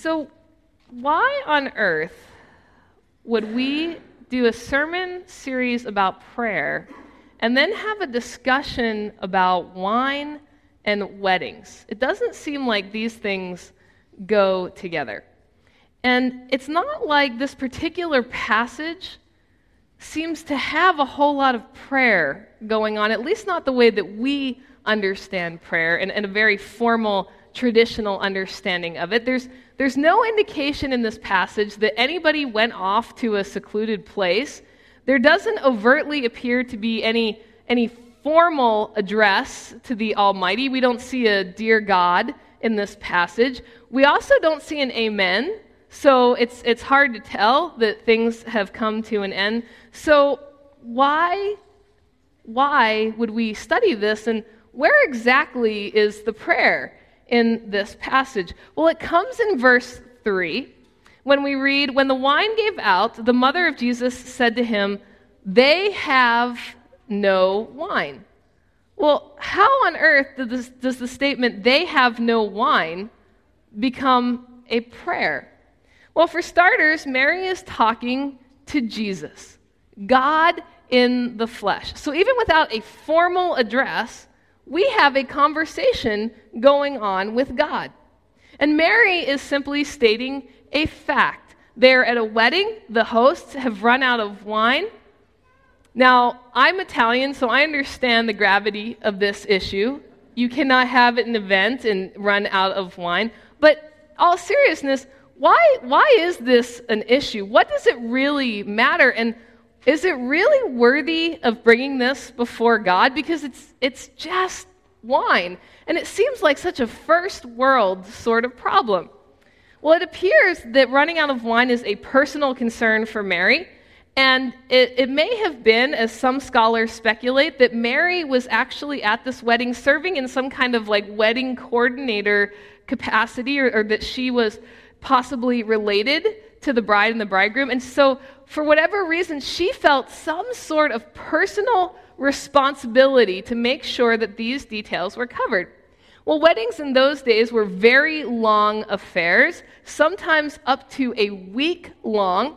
So why on earth would we do a sermon series about prayer and then have a discussion about wine and weddings? It doesn't seem like these things go together. And it's not like this particular passage seems to have a whole lot of prayer going on, at least not the way that we understand prayer and a very formal, traditional understanding of it. There's no indication in this passage that anybody went off to a secluded place. There doesn't overtly appear to be any formal address to the Almighty. We don't see a "Dear God" in this passage. We also don't see an amen, so it's hard to tell that things have come to an end. So why would we study this, and where exactly is the prayer in this passage? Well, it comes in verse 3 when we read, "When the wine gave out, the mother of Jesus said to him, 'They have no wine.'" Well, how on earth does the statement, "They have no wine," become a prayer? Well, for starters, Mary is talking to Jesus, God in the flesh. So even without a formal address, we have a conversation going on with God. And Mary is simply stating a fact. They're at a wedding. The hosts have run out of wine. Now, I'm Italian, so I understand the gravity of this issue. You cannot have an event and run out of wine. But all seriousness, why is this an issue? What does it really matter? And is it really worthy of bringing this before God? Because it's just wine, and it seems like such a first-world sort of problem. Well, it appears that running out of wine is a personal concern for Mary, and it may have been, as some scholars speculate, that Mary was actually at this wedding serving in some kind of like wedding coordinator capacity, or that she was possibly related to the bride and the bridegroom. And so for whatever reason, she felt some sort of personal responsibility to make sure that these details were covered. Well, weddings in those days were very long affairs, sometimes up to a week long.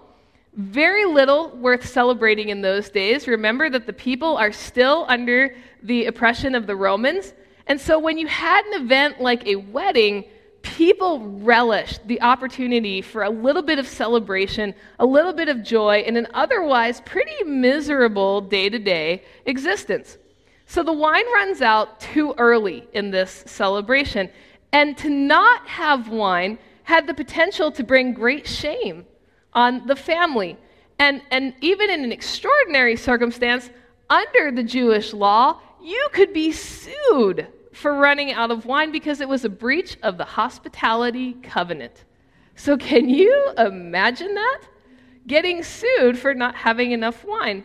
Very little worth celebrating in those days. Remember that the people are still under the oppression of the Romans. And so when you had an event like a wedding, people relished the opportunity for a little bit of celebration, a little bit of joy, in an otherwise pretty miserable day-to-day existence. So the wine runs out too early in this celebration, and to not have wine had the potential to bring great shame on the family. And even in an extraordinary circumstance, under the Jewish law, you could be sued for running out of wine because it was a breach of the hospitality covenant. So can you imagine that? Getting sued for not having enough wine.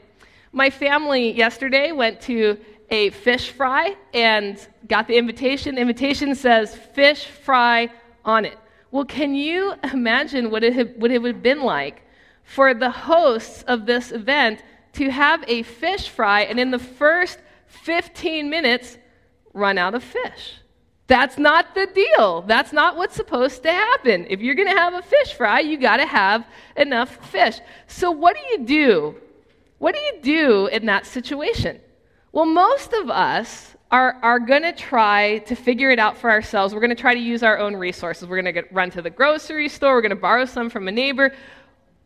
My family yesterday went to a fish fry and got the invitation. The invitation says fish fry on it. Well, can you imagine what it would have been like for the hosts of this event to have a fish fry and in the first 15 minutes run out of fish? That's not the deal. That's not what's supposed to happen. If you're going to have a fish fry, you got to have enough fish. So what do you do? What do you do in that situation? Well, most of us are going to try to figure it out for ourselves. We're going to try to use our own resources. We're going to run to the grocery store. We're going to borrow some from a neighbor.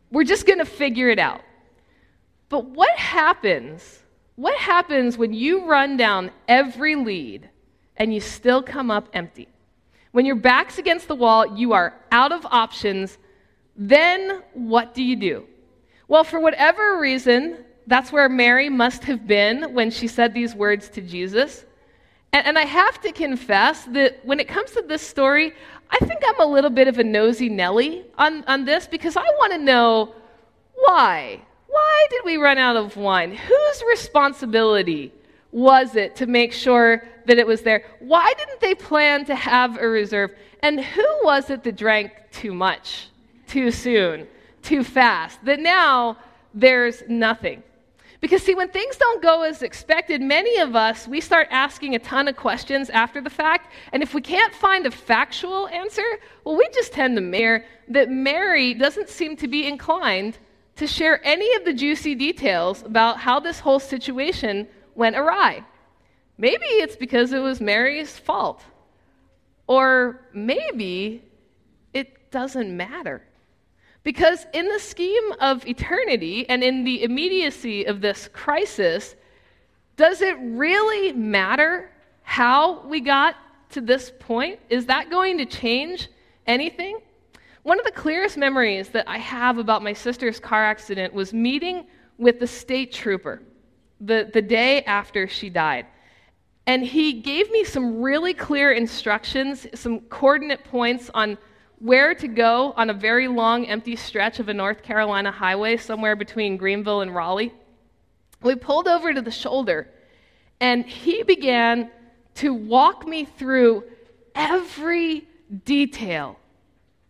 We're just going to figure it out. But what happens? What happens when you run down every lead and you still come up empty? When your back's against the wall, you are out of options, then what do you do? Well, for whatever reason, that's where Mary must have been when she said these words to Jesus. And I have to confess that when it comes to this story, I think I'm a little bit of a nosy Nelly on this, because I want to know why. Why did we run out of wine? Whose responsibility was it to make sure that it was there? Why didn't they plan to have a reserve? And who was it that drank too much, too soon, too fast, that now there's nothing? Because see, when things don't go as expected, many of us, we start asking a ton of questions after the fact. And if we can't find a factual answer, well, we just tend to mirror that Mary doesn't seem to be inclined to share any of the juicy details about how this whole situation went awry. Maybe it's because it was Mary's fault. Or maybe it doesn't matter. Because in the scheme of eternity and in the immediacy of this crisis, does it really matter how we got to this point? Is that going to change anything? One of the clearest memories that I have about my sister's car accident was meeting with the state trooper the day after she died. And he gave me some really clear instructions, some coordinate points on where to go on a very long, empty stretch of a North Carolina highway somewhere between Greenville and Raleigh. We pulled over to the shoulder, and he began to walk me through every detail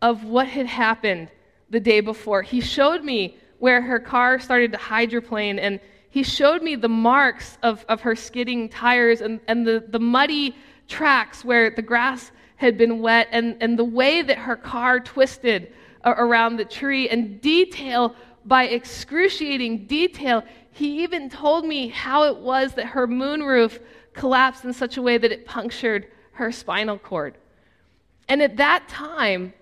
of what had happened the day before. He showed me where her car started to hydroplane, and he showed me the marks of her skidding tires and the muddy tracks where the grass had been wet, and the way that her car twisted around the tree, and detail by excruciating detail. He even told me how it was that her moonroof collapsed in such a way that it punctured her spinal cord. And at that time,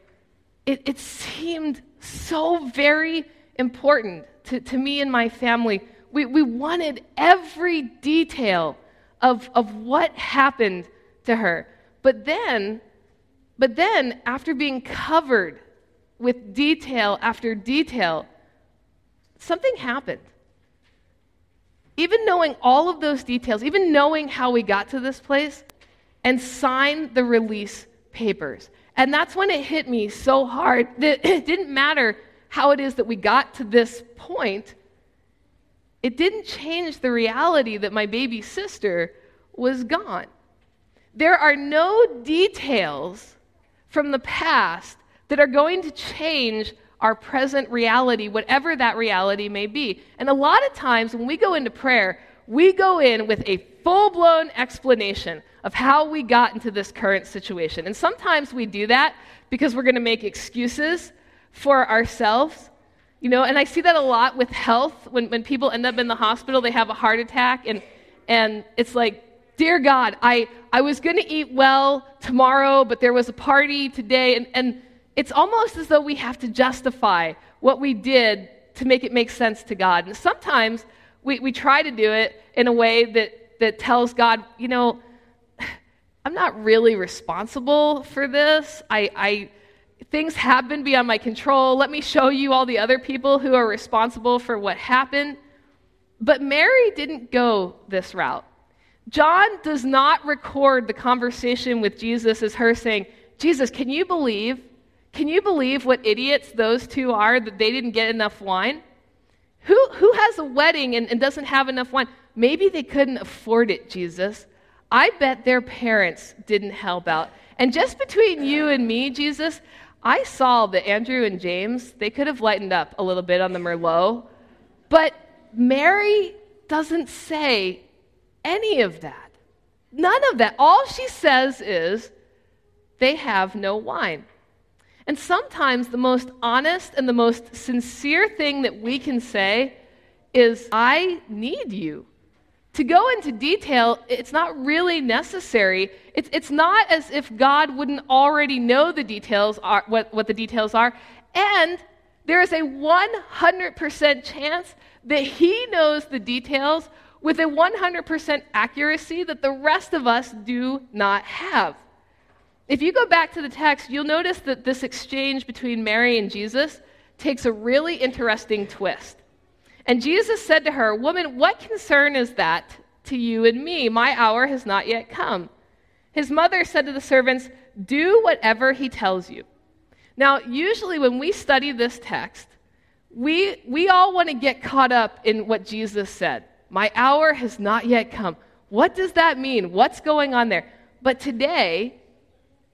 it seemed so very important to me and my family. We wanted every detail of what happened to her. But then, after being covered with detail after detail, something happened. Even knowing all of those details, even knowing how we got to this place, and signed the release papers. And that's when it hit me so hard that it didn't matter how it is that we got to this point. It didn't change the reality that my baby sister was gone. There are no details from the past that are going to change our present reality, whatever that reality may be. And a lot of times when we go into prayer, we go in with a full-blown explanation of how we got into this current situation. And sometimes we do that because we're going to make excuses for ourselves. You know, and I see that a lot with health. When people end up in the hospital, they have a heart attack, and it's like, dear God, I was going to eat well tomorrow, but there was a party today. And it's almost as though we have to justify what we did to make it make sense to God. And sometimes we try to do it in a way that tells God, you know, I'm not really responsible for this. Things have been beyond my control. Let me show you all the other people who are responsible for what happened. But Mary didn't go this route. John does not record the conversation with Jesus as her saying, Jesus, can you believe what idiots those two are that they didn't get enough wine? Who has a wedding and doesn't have enough wine? Maybe they couldn't afford it, Jesus. I bet their parents didn't help out. And just between you and me, Jesus, I saw that Andrew and James, they could have lightened up a little bit on the Merlot. But Mary doesn't say any of that. None of that. All she says is, they have no wine. And sometimes the most honest and the most sincere thing that we can say is, I need you. To go into detail, it's not really necessary. It's not as if God wouldn't already know the details are, what the details are. And there is a 100% chance that he knows the details with a 100% accuracy that the rest of us do not have. If you go back to the text, you'll notice that this exchange between Mary and Jesus takes a really interesting twist. And Jesus said to her, "Woman, what concern is that to you and me? My hour has not yet come." His mother said to the servants, "Do whatever he tells you." Now, usually when we study this text, we all want to get caught up in what Jesus said. My hour has not yet come. What does that mean? What's going on there? But today,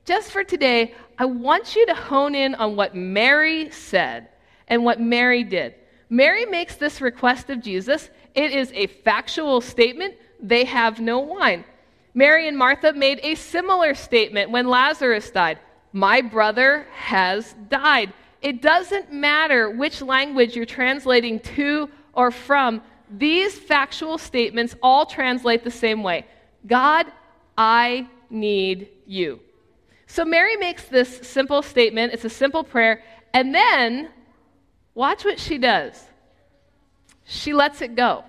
just for today, I want you to hone in on what Mary said and what Mary did. Mary makes this request of Jesus. It is a factual statement. They have no wine. Mary and Martha made a similar statement when Lazarus died. My brother has died. It doesn't matter which language you're translating to or from. These factual statements all translate the same way. God, I need you. So Mary makes this simple statement. It's a simple prayer. And then, watch what she does. She lets it go.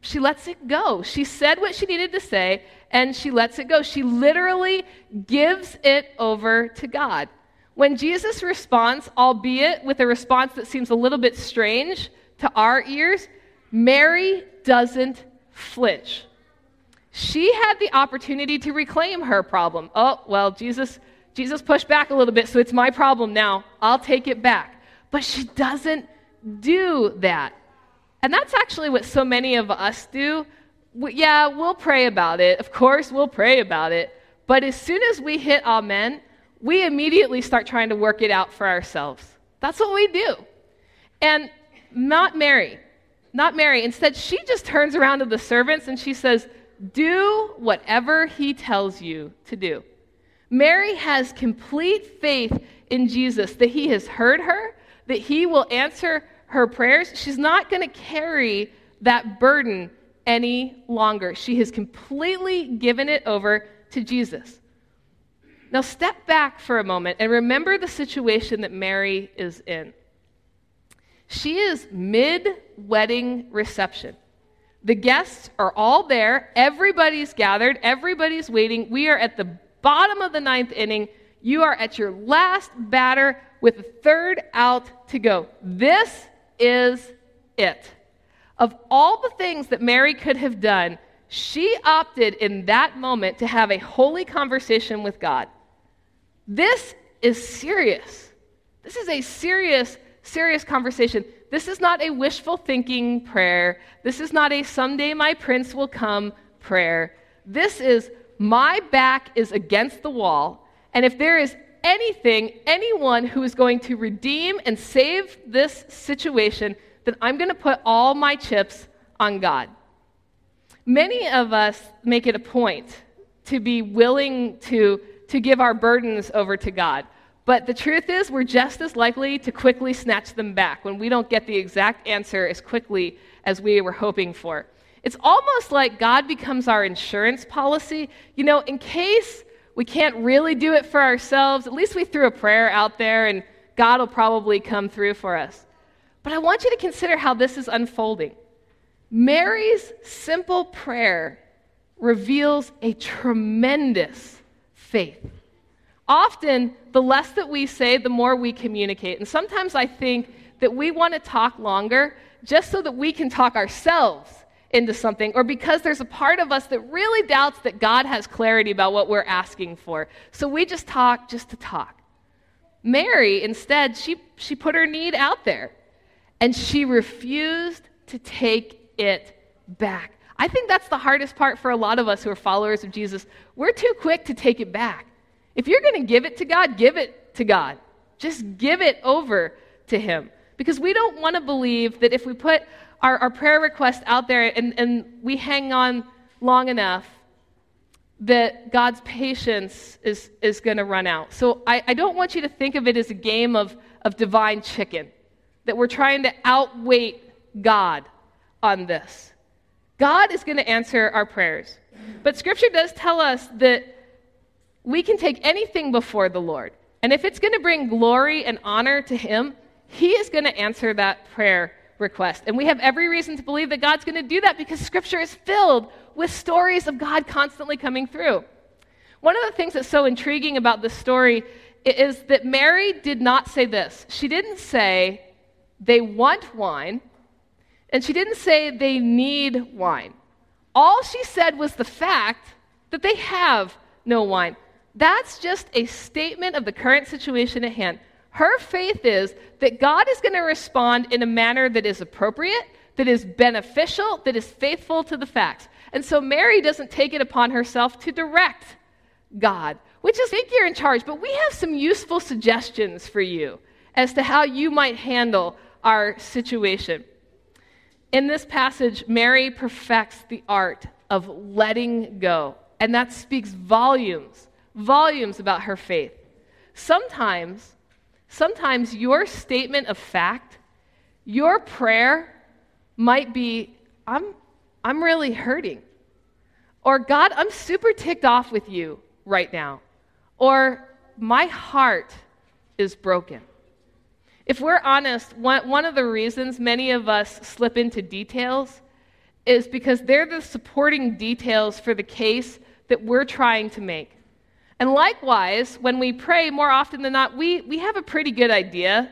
She lets it go. She said what she needed to say, and she lets it go. She literally gives it over to God. When Jesus responds, albeit with a response that seems a little bit strange to our ears, Mary doesn't flinch. She had the opportunity to reclaim her problem. Oh, well, Jesus pushed back a little bit, so it's my problem now. I'll take it back. But she doesn't do that. And that's actually what so many of us do. We'll pray about it. Of course, we'll pray about it. But as soon as we hit amen, we immediately start trying to work it out for ourselves. That's what we do. And not Mary. Instead, she just turns around to the servants and she says, do whatever he tells you to do. Mary has complete faith in Jesus, that he has heard her, that he will answer her prayers. She's not going to carry that burden any longer. She has completely given it over to Jesus. Now step back for a moment and remember the situation that Mary is in. She is mid-wedding reception. The guests are all there. Everybody's gathered. Everybody's waiting. We are at the bottom of the ninth inning. You are at your last batter with a third out to go. This is it. Of all the things that Mary could have done, she opted in that moment to have a holy conversation with God. This is serious. This is a serious, serious conversation. This is not a wishful thinking prayer. This is not a someday my prince will come prayer. This is my back is against the wall, and if there is anything, anyone who is going to redeem and save this situation, then I'm going to put all my chips on God. Many of us make it a point to be willing to give our burdens over to God. But the truth is, we're just as likely to quickly snatch them back when we don't get the exact answer as quickly as we were hoping for. It's almost like God becomes our insurance policy. You know, in case we can't really do it for ourselves, at least we threw a prayer out there, and God will probably come through for us. But I want you to consider how this is unfolding. Mary's simple prayer reveals a tremendous faith. Often, the less that we say, the more we communicate. And sometimes I think that we want to talk longer just so that we can talk ourselves into something, or because there's a part of us that really doubts that God has clarity about what we're asking for. So we just talk just to talk. Mary, instead, she put her need out there, and she refused to take it back. I think that's the hardest part for a lot of us who are followers of Jesus. We're too quick to take it back. If you're going to give it to God, give it to God. Just give it over to him. Because we don't want to believe that if we put our prayer request out there and we hang on long enough, that God's patience is going to run out. So I don't want you to think of it as a game of divine chicken, that we're trying to outweight God on this. God is going to answer our prayers. But Scripture does tell us that we can take anything before the Lord. And if it's going to bring glory and honor to him, he is going to answer that prayer request. And we have every reason to believe that God's going to do that because Scripture is filled with stories of God constantly coming through. One of the things that's so intriguing about this story is that Mary did not say this. She didn't say, they want wine, and she didn't say, they need wine. All she said was the fact that they have no wine. That's just a statement of the current situation at hand. Her faith is that God is going to respond in a manner that is appropriate, that is beneficial, that is faithful to the facts. And so Mary doesn't take it upon herself to direct God, which is, I think you're in charge, but we have some useful suggestions for you as to how you might handle our situation. In this passage, Mary perfects the art of letting go, and that speaks volumes about her faith. Sometimes your statement of fact, your prayer might be, I'm really hurting. Or, God, I'm super ticked off with you right now. Or, my heart is broken. If we're honest, one of the reasons many of us slip into details is because they're the supporting details for the case that we're trying to make. And likewise, when we pray, more often than not, we have a pretty good idea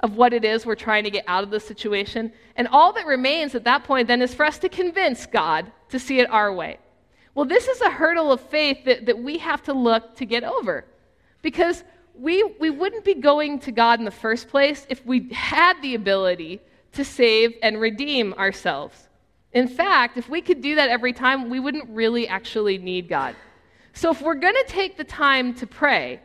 of what it is we're trying to get out of the situation. And all that remains at that point then is for us to convince God to see it our way. Well, this is a hurdle of faith that we have to look to get over, because we wouldn't be going to God in the first place if we had the ability to save and redeem ourselves. In fact, if we could do that every time, we wouldn't really actually need God. So if we're going to take the time to pray,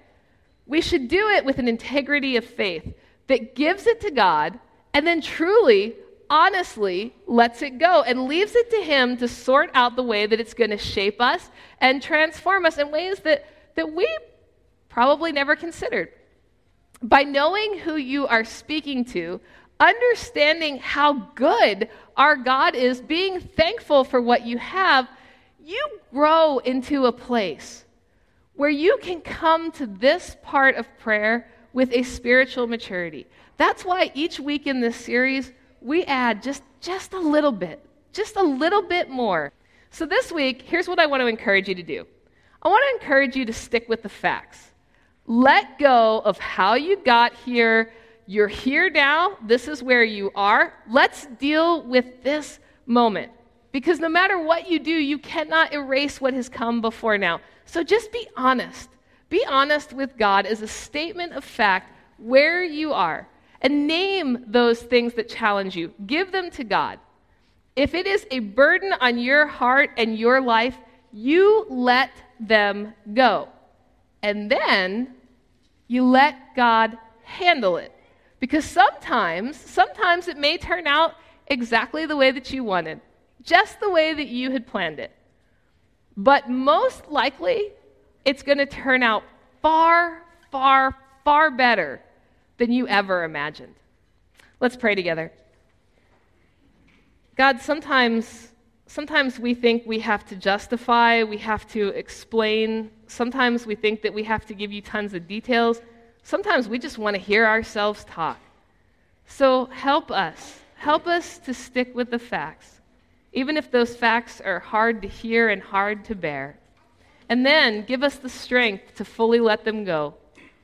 we should do it with an integrity of faith that gives it to God and then truly, honestly lets it go and leaves it to Him to sort out the way that it's going to shape us and transform us in ways that we probably never considered. By knowing who you are speaking to, understanding how good our God is, being thankful for what you have, you grow into a place where you can come to this part of prayer with a spiritual maturity. That's why each week in this series, we add just a little bit more. So this week, here's what I want to encourage you to do. I want to encourage you to stick with the facts. Let go of how you got here. You're here now. This is where you are. Let's deal with this moment. Because no matter what you do, you cannot erase what has come before now. So just be honest. Be honest with God as a statement of fact where you are, and name those things that challenge you. Give them to God. If it is a burden on your heart and your life, you let them go. And then you let God handle it. Because sometimes it may turn out exactly the way that you wanted, just the way that you had planned it. But most likely, it's going to turn out far, far, far better than you ever imagined. Let's pray together. God, sometimes we think we have to justify, we have to explain. Sometimes we think that we have to give you tons of details. Sometimes we just want to hear ourselves talk. So help us. Help us to stick with the facts, even if those facts are hard to hear and hard to bear. And then give us the strength to fully let them go.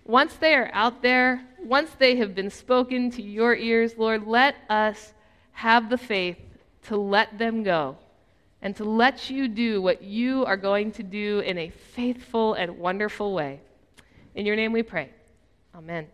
Once they are out there, once they have been spoken to your ears, Lord, let us have the faith to let them go and to let you do what you are going to do in a faithful and wonderful way. In your name we pray. Amen.